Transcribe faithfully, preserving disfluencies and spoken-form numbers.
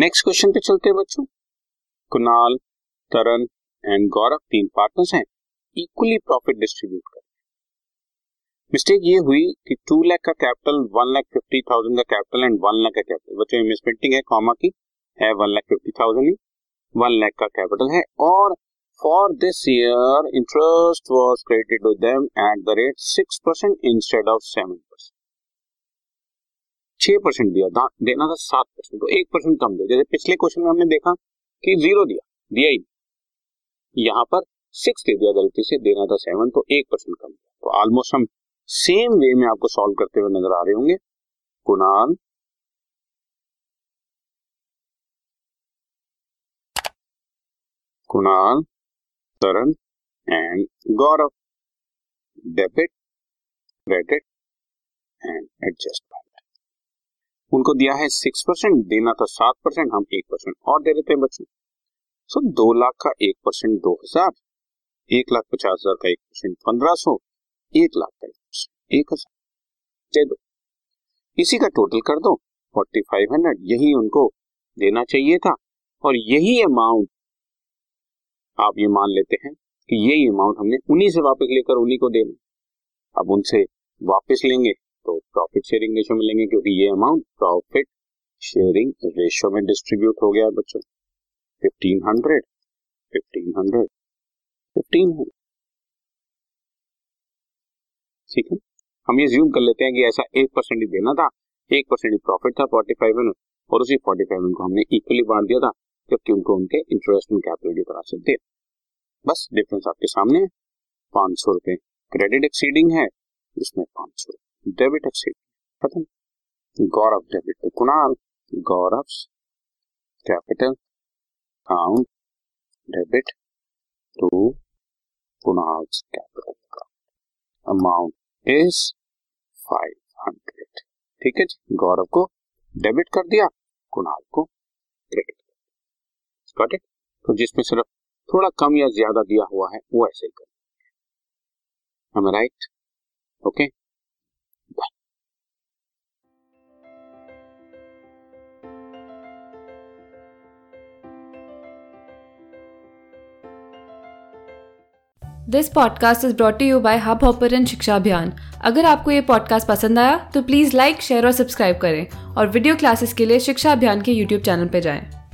Next question पे चलते हैं बच्चों। कुणाल, तरन एंड गौरव तीन पार्टनर्स हैं, इक्वली प्रॉफिट डिस्ट्रीब्यूट कर। मिस्टेक ये हुई कि टू लाख का capital, one lakh fifty thousand का कैपिटल एंड वन लाख का कैपिटल। बच्चों मिसप्रिंटिंग है, कॉमा की है, वन लाख फिफ्टी थाउजेंड ही वन लाख का कैपिटल है। और for this year interest was credited to them at the rate six percent instead of seven percent. छह परसेंट दिया, देना था सात परसेंट, तो एक परसेंट कम दिया। जैसे पिछले क्वेश्चन में हमने देखा कि जीरो दिया, दिया ही नहीं, यहाँ पर सिक्स दे दिया गलती से, देना था सेवन, तो एक परसेंट कम दिया। तो ऑलमोस्ट हम सेम वे में आपको सॉल्व करते हुए नजर आ रहे होंगे। Kunal, Kunal, Taran and Gaurav, debit, credit and adjustment. उनको दिया है सिक्स परसेंट, देना था सात परसेंट, हम एक परसेंट और दे देते हैं बच्चों। सो दो लाख का एक परसेंट दो हजार, एक लाख पचास हजार का एक परसेंट पंद्रह सौ, एक लाख का एक हजार दे दो, इसी का टोटल कर दो फोर्टी फाइव हंड्रेड। यही उनको देना चाहिए था और यही अमाउंट आप ये मान लेते हैं कि यही अमाउंट हमने उन्हीं से वापस लेकर उन्हीं को देना। अब उनसे वापस लेंगे तो प्रॉफिट शेयरिंग रेशो में लेंगे, क्योंकि ये अमाउंट प्रॉफिट शेयरिंग रेशो में डिस्ट्रीब्यूट हो गया बच्चों। Fifteen hundred, fifteen hundred, fifteen hundred, ठीक है। हम ये ज्यूम कर लेते हैं कि ऐसा एक परसेंट ही देना था, एक परसेंट ही प्रॉफिट था, फोर्टी फाइव हंड्रेड, और उसी फोर्टी फाइव हंड्रेड को हमने इक्वली बांट दिया था, जबकि उनको उनके इंटरेस्ट में कैपिटल की तरह से दे। बस डिफरेंस आपके सामने है, पाँच सौ रुपये क्रेडिट एक्सीडिंग है, उसमें पाँच सौ डेबिट एक्सीडिंग, खत्म। Gaurav debit to Kunal, Gaurav capital account, debit to Kunal capital account, amount is five hundred, ठीक है जी। गौरव को डेबिट कर दिया, कुणाल को क्रेडिट कर दिया, गॉट इट। तो जिसमें सिर्फ थोड़ा कम या ज्यादा दिया हुआ है वो ऐसे ही कर, am I right? Okay. This podcast is brought you by Hubhopper and Shiksha Abhiyan. अगर आपको ये पॉडकास्ट पसंद आया तो प्लीज़ लाइक, शेयर और सब्सक्राइब करें, और वीडियो क्लासेस के लिए शिक्षा अभियान के यूट्यूब चैनल पर जाएं।